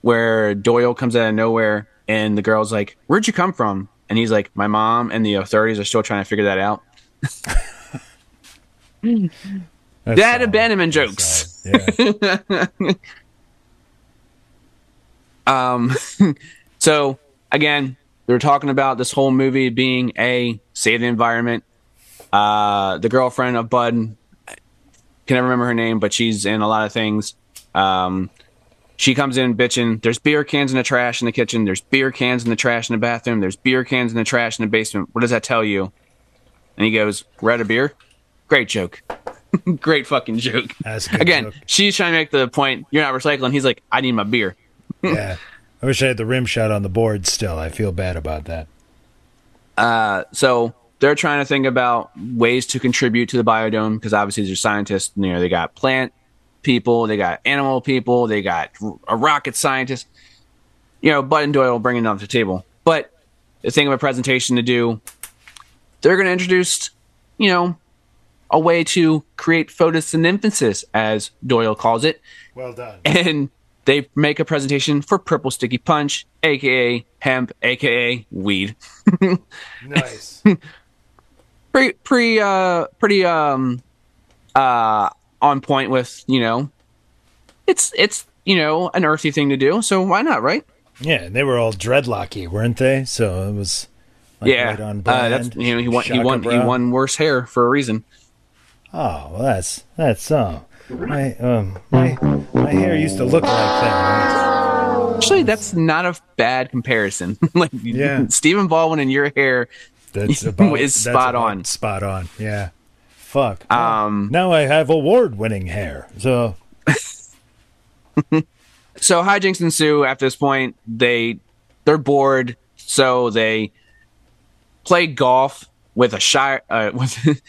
where Doyle comes out of nowhere and the girl's like, "Where'd you come from?" And he's like, "My mom and the authorities are still trying to figure that out." That's Dad sad. Abandonment jokes. Yeah. um, so again, they were talking about this whole movie being a save the environment. Uh, the girlfriend of Bud, I can never remember her name, but she's in a lot of things. Um, she comes in bitching. There's beer cans in the trash in the kitchen. There's beer cans in the trash in the bathroom. There's beer cans in the trash in the basement. What does that tell you? And he goes, "We're out of beer." Great joke. Great fucking joke. Again, joke. She's trying to make the point, you're not recycling. He's like, I need my beer. Yeah. I wish I had the rim shot on the board still. I feel bad about that. Uh, so they're trying to think about ways to contribute to the biodome because obviously they're scientists. You know, they got plant people. They got animal people. They got a rocket scientist. You know, Bud and Doyle will bring it off the table. But the thing of a presentation to do, they're going to introduce, you know, a way to create photosynthesis, as Doyle calls it. Well done. And they make a presentation for Purple Sticky Punch, a k a hemp, a k a weed. Nice. Pretty, pretty, uh, pretty um, uh, on point with, you know, it's, it's you know, an earthy thing to do, so why not, right? Yeah, they were all dreadlocky, weren't they? So it was like yeah. right on brand. Uh, that's, you know, he won, he won, he won worse hair for a reason. Oh, well, that's, that's, um, uh, my, um, my, my hair used to look like that. Actually, that's not a bad comparison. Like, yeah. Stephen Baldwin and your hair that's about, is spot that's on. Spot on, yeah. Fuck. Um, now I have award-winning hair, so. So hijinks ensue after this point. They, they're bored, so they play golf with a shire, uh, with...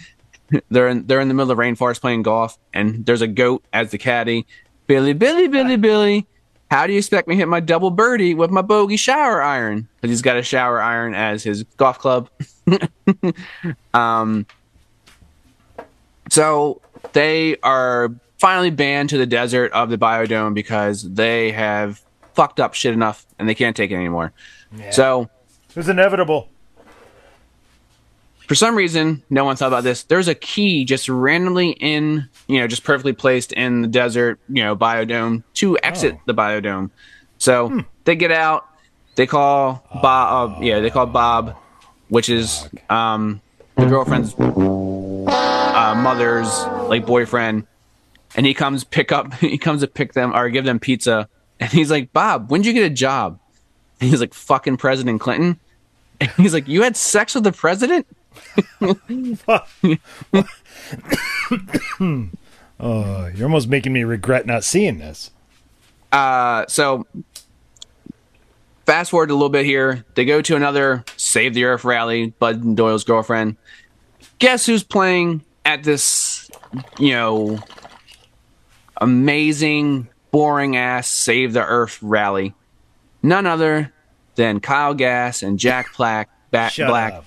They're in, they're in the middle of the rainforest playing golf, and there's a goat as the caddy. Billy, Billy, Billy, Billy, how do you expect me to hit my double birdie with my bogey shower iron? Because he's got a shower iron as his golf club. um, so they are finally banned to the desert of the biodome because they have fucked up shit enough, and they can't take it anymore. Yeah. So it was inevitable. For some reason, no one thought about this. There's a key just randomly in, you know, just perfectly placed in the desert, you know, biodome to exit oh. the biodome. So hmm. they get out. They call oh. Bob. Uh, yeah, they call Bob, which is um, the girlfriend's uh, mother's like boyfriend, and he comes pick up. He comes to pick them or give them pizza, and he's like, "Bob, when'd you get a job?" And he's like, "Fucking President Clinton." And he's like, "You had sex with the president?" Oh, you're almost making me regret not seeing this. Uh, so fast forward a little bit here. They go to another Save the Earth rally, Bud and Doyle's girlfriend. Guess who's playing at this, you know, amazing, boring-ass Save the Earth rally? None other than Kyle Gass and Jack Black, back, Black up.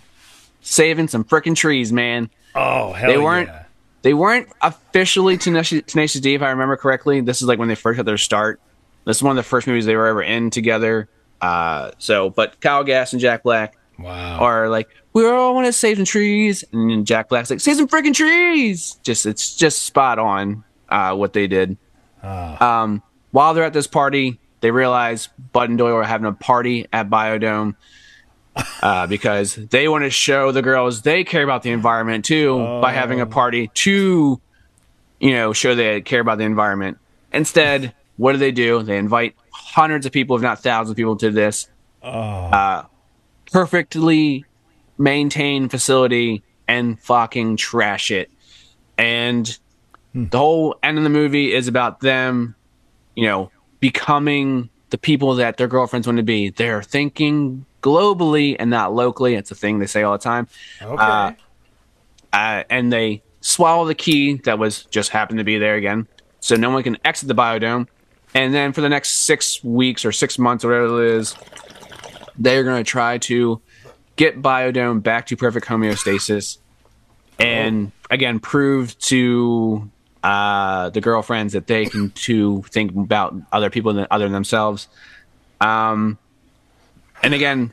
Saving some frickin' trees, man. Oh, hell they weren't, yeah. They weren't officially Tenacious, Tenacious D, if I remember correctly. This is like when they first got their start. This is one of the first movies they were ever in together. Uh, so, but Kyle Gass and Jack Black wow. are like, we all want to save some trees. And then Jack Black's like, save some freaking trees. Just, it's just spot on uh, what they did. Oh. Um, while they're at this party, they realize Bud and Doyle are having a party at Biodome uh, because they want to show the girls they care about the environment too oh. by having a party to, you know, show they care about the environment. Instead, what do they do? They invite hundreds of people, if not thousands of people, to this oh. uh, perfectly maintained facility and fucking trash it. And hmm. the whole end of the movie is about them, you know, becoming the people that their girlfriends want to be. They're thinking globally and not locally. It's a thing they say all the time. Okay. Uh, uh, and they swallow the key that was just happened to be there again. So no one can exit the Biodome. And then for the next six weeks or six months or whatever it is, they're going to try to get Biodome back to perfect homeostasis. And again, prove to uh, the girlfriends that they can too think about other people than other than themselves. Um, and again,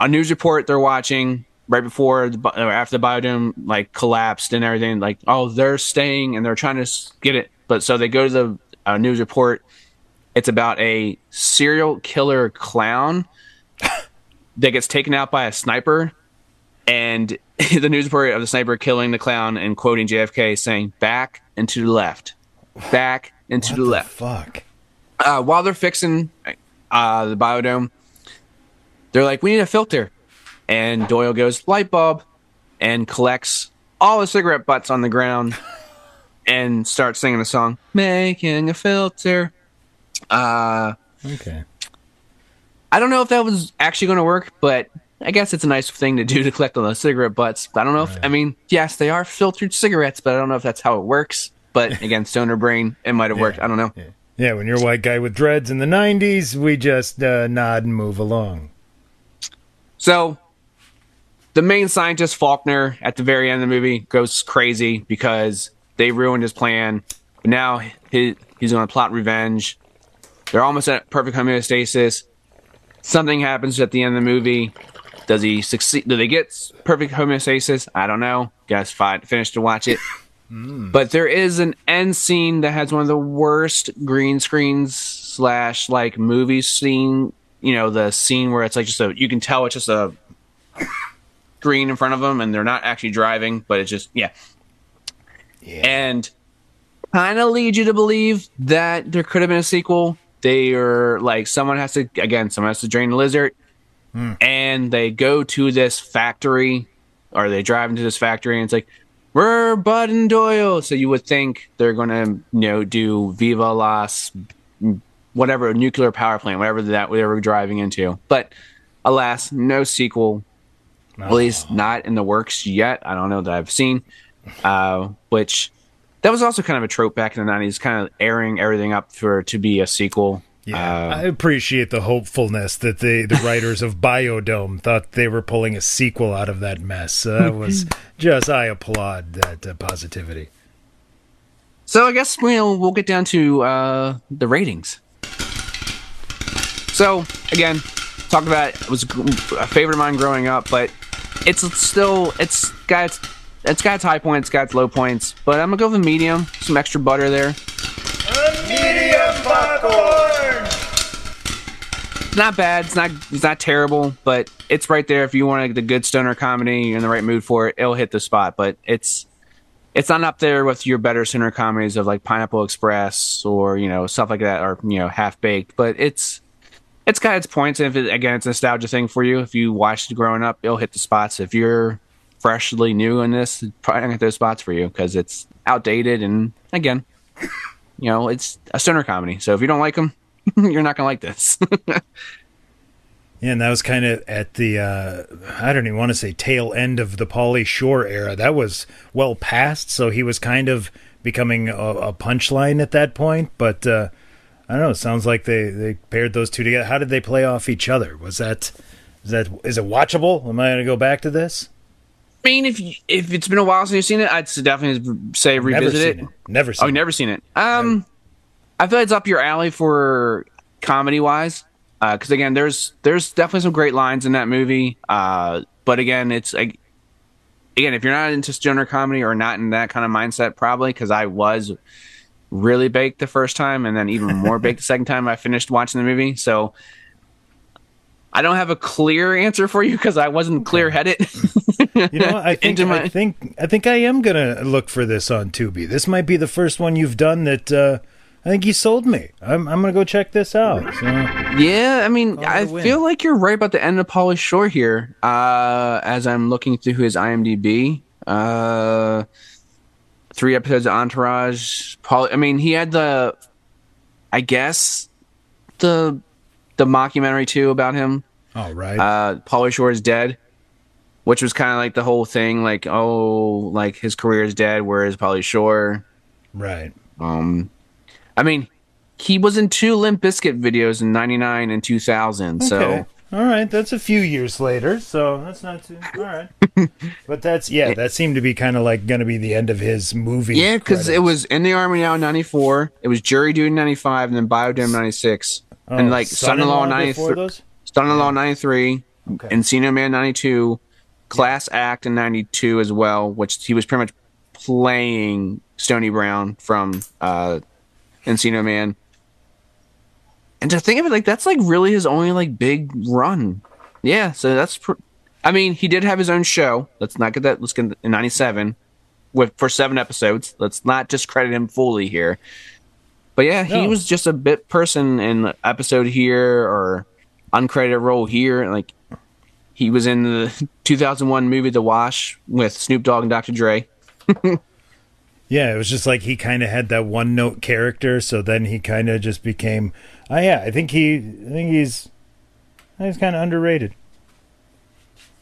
a news report they're watching right before the, or after the Biodome like collapsed and everything, like, oh, they're staying and they're trying to get it. But so they go to the uh, news report. It's about a serial killer clown that gets taken out by a sniper. And the news report of the sniper killing the clown and quoting J F K saying, back and to the left, back and to the, the left. Fuck. Uh, while they're fixing uh, the Biodome, they're like, we need a filter. And Doyle goes, light bulb, and collects all the cigarette butts on the ground and starts singing a song, making a filter. Uh, okay. I don't know if that was actually going to work, but I guess it's a nice thing to do to collect all those cigarette butts. But I don't know right. if, I mean, yes, they are filtered cigarettes, but I don't know if that's how it works. But again, stoner brain, it might have yeah, worked. I don't know. Yeah. yeah, when you're a white guy with dreads in the nineties, we just uh, nod and move along. So the main scientist, Faulkner, at the very end of the movie goes crazy because they ruined his plan. But now he, he's going to plot revenge. They're almost at perfect homeostasis. Something happens at the end of the movie. Does he succeed? Do they get perfect homeostasis? I don't know. Guys, finish to watch it. mm. But there is an end scene that has one of the worst green screens slash like movie scene. You know, the scene where it's like just a, you can tell it's just a screen in front of them and they're not actually driving, but it's just, yeah. yeah. And kind of leads you to believe that there could have been a sequel. They are like, someone has to, again, someone has to drain the lizard. Mm. And they go to this factory, or they drive into this factory, and it's like, we're Bud and Doyle. So you would think they're going to, you know, do Viva Las, whatever, nuclear power plant, whatever that we were driving into. But alas, no sequel, no. at least not in the works yet. I don't know that I've seen, uh, which that was also kind of a trope back in the nineties, kind of airing everything up for to be a sequel. Yeah, uh, I appreciate the hopefulness that they, the writers of Biodome thought they were pulling a sequel out of that mess. So that was just, I applaud that uh, positivity. So I guess we'll, we'll get down to uh, the ratings. So, again, talked about it. It was a favorite of mine growing up, but it's still, it's got its, it's got its high points, it's got its low points. But I'm going to go with a medium, some extra butter there. A medium buckle! Not bad. It's not. It's not terrible, but it's right there. If you want like, the good stoner comedy, you're in the right mood for it. It'll hit the spot. But it's it's not up there with your better stoner comedies of like Pineapple Express or you know stuff like that, or you know Half-Baked. But it's it's got its points. And if it, again, it's a nostalgia thing for you. If you watched it growing up, it'll hit the spots. If you're freshly new in this, probably not going to throw spots for you because it's outdated. And again, you know, it's a stoner comedy. So if you don't like them, you're not going to like this. Yeah, and that was kind of at the, uh, I don't even want to say tail end of the Pauly Shore era. That was well past, so he was kind of becoming a, a punchline at that point. But uh, I don't know, it sounds like they, they paired those two together. How did they play off each other? Was that, is that, is it watchable? Am I going to go back to this? I mean, if you, if it's been a while since you've seen it, I'd definitely say revisit it. it. Never seen oh, it. Oh, never seen it. Um, never. I feel like it's up your alley for comedy-wise. Because uh, again, there's there's definitely some great lines in that movie, uh, but again, it's like, again, if you're not into stoner comedy or not in that kind of mindset, probably because I was really baked the first time, and then even more baked the second time I finished watching the movie. So I don't have a clear answer for you because I wasn't clear-headed. You know, I think my- I think I think I am gonna look for this on Tubi. This might be the first one you've done that. Uh... I think you sold me. I'm I'm gonna go check this out. So. Yeah, I mean, Call I feel like you're right about the end of Pauly Shore here. Uh, as I'm looking through his IMDb, uh, three episodes of Entourage. Pauly, I mean, he had the, I guess, the the mockumentary too about him. Oh right. Uh, Pauly Shore is dead, which was kind of like the whole thing, like oh, like his career is dead. Where is Pauly Shore? Right. Um. I mean, he was in two Limp Bizkit videos in ninety-nine and two thousand, okay. So... All right, that's a few years later, so that's not too... All right. But that's, yeah, that seemed to be kind of like going to be the end of his movie. Yeah, because it was In the Army Now in ninety-four, it was Jury Duty in ninety-five, and then Biodome in ninety-six. Oh, and like Son in Law in ninety-three, Son in Law in ninety-three, okay. Encino Man ninety-two, Class yeah. Act in ninety-two as well, which he was pretty much playing Stoney Brown from... uh Encino Man. And to think of it, like, that's, like, really his only, like, big run. Yeah, so that's... Pr- I mean, he did have his own show. Let's not get that... Let's get in ninety-seven with for seven episodes. Let's not discredit him fully here. But, yeah, he no. was just a bit person in the episode here or uncredited role here. Like, he was in the two thousand one movie The Wash with Snoop Dogg and Doctor Dre. Yeah, it was just like he kind of had that one-note character, so then he kind of just became... Oh, yeah, I think he, I think he's, I think he's kind of underrated.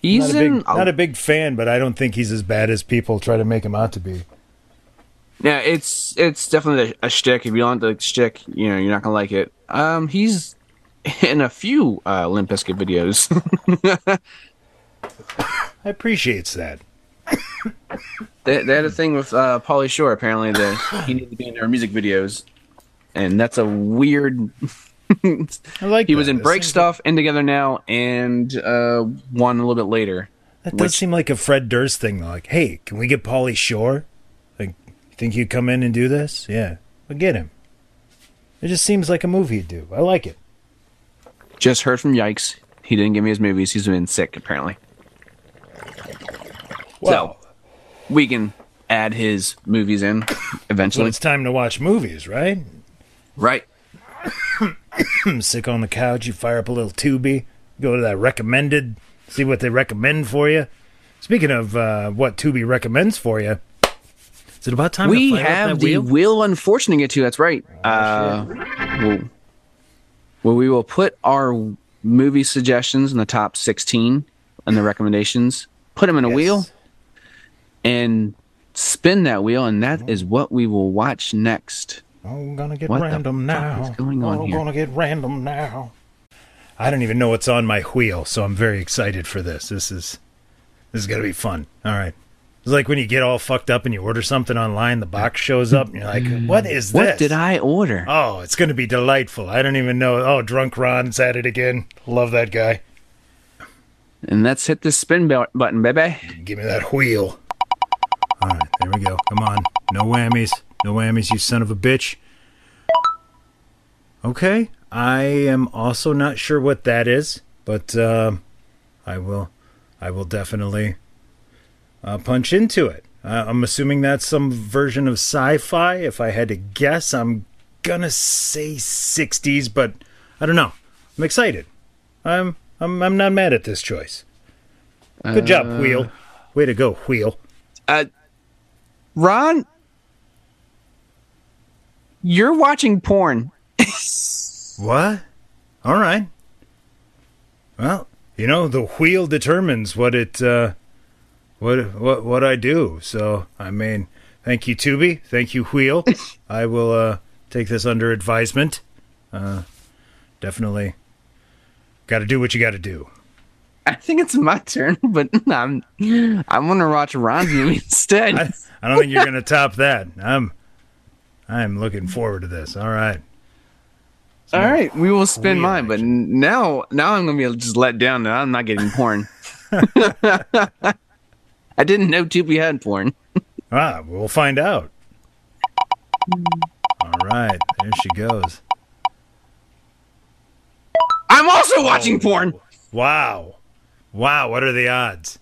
He's not a, in, big, not a big fan, but I don't think he's as bad as people try to make him out to be. Yeah, it's it's definitely a, a shtick. If you don't like the shtick, you know, you're not gonna like it. Um, he's in a few uh, Limp Bizkit videos. I appreciate that. They, they had a thing with uh, Pauly Shore, apparently, that he needed to be in their music videos. And that's a weird... I like He that. was in that Break Stuff, like... In Together Now, and uh, one a little bit later. That which... does seem like a Fred Durst thing, though. Like, hey, can we get Pauly Shore? Like, think he'd come in and do this? Yeah, we'll get him. It just seems like a movie he'd do. I like it. Just heard from Yikes. He didn't give me his movies. He's been sick, apparently. Wow. So... we can add his movies in eventually. Well, it's time to watch movies, right? Right. Sick on the couch, you fire up a little Tubi, go to that recommended, see what they recommend for you. Speaking of uh, what Tubi recommends for you, is it about time we to have the wheel? wheel unfortunately get to? That's right. Oh, uh, we'll, well, we will put our movie suggestions in the top sixteen and the recommendations, put them in a yes. wheel. And spin that wheel, and that is what we will watch next. I'm gonna get what random the now. What is going on I'm here? I'm gonna get random now. I don't even know what's on my wheel, so I'm very excited for this. This is this is gonna be fun. All right. It's like when you get all fucked up and you order something online, the box shows up, and you're like, what is this? What did I order? Oh, it's gonna be delightful. I don't even know. Oh, Drunk Ron's at it again. Love that guy. And let's hit the spin button, baby. Give me that wheel. All right, there we go. Come on. No whammies. No whammies, you son of a bitch. Okay. I am also not sure what that is, but uh, I will I will definitely uh, punch into it. Uh, I'm assuming that's some version of sci-fi. If I had to guess, I'm going to say sixties, but I don't know. I'm excited. I'm I'm I'm not mad at this choice. Good uh... job, Wheel. Way to go, Wheel. Uh, Ron, you're watching porn. What? All right. Well, you know, the Wheel determines what it, uh, what what what I do. So, I mean, thank you, Tubi. Thank you, Wheel. I will uh, take this under advisement. Uh, definitely. Got to do what you got to do. I think it's my turn, but I'm I'm gonna watch Ron movie instead. I, I don't think you're gonna top that. I'm I'm looking forward to this. All right. So All right, we will spin mine, action. But now now I'm gonna be just let down that I'm not getting porn. I didn't know Tubi had porn. Ah, we'll find out. All right, there she goes. I'm also watching oh, porn. Wow. Wow, what are the odds?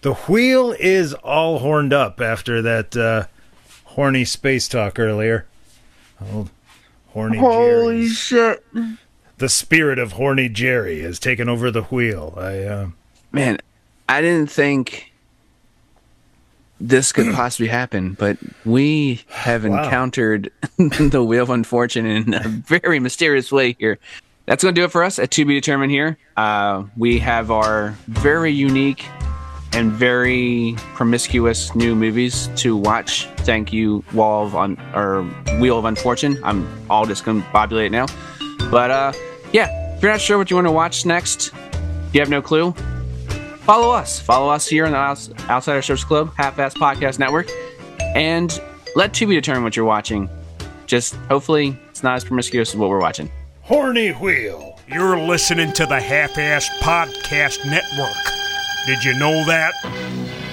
The Wheel is all horned up after that uh, horny space talk earlier. Old horny Holy Jerry. Shit. The spirit of horny Jerry has taken over the Wheel. I uh... Man, I didn't think this could possibly happen, but we have wow. encountered the Wheel of Unfortune in a very mysterious way here. That's going to do it for us at To Be Determined here. Uh, we have our very unique and very promiscuous new movies to watch. Thank you, Wall of Un- or Wheel of Unfortune. I'm all discombobulated now. But uh, yeah, if you're not sure what you want to watch next, you have no clue, follow us. Follow us here on the Outs- Outsider Search Club, Half-Assed Podcast Network, and let To Be Determined what you're watching. Just hopefully it's not as promiscuous as what we're watching. Horny Wheel. You're listening to the Half-Assed Podcast Network. Did you know that?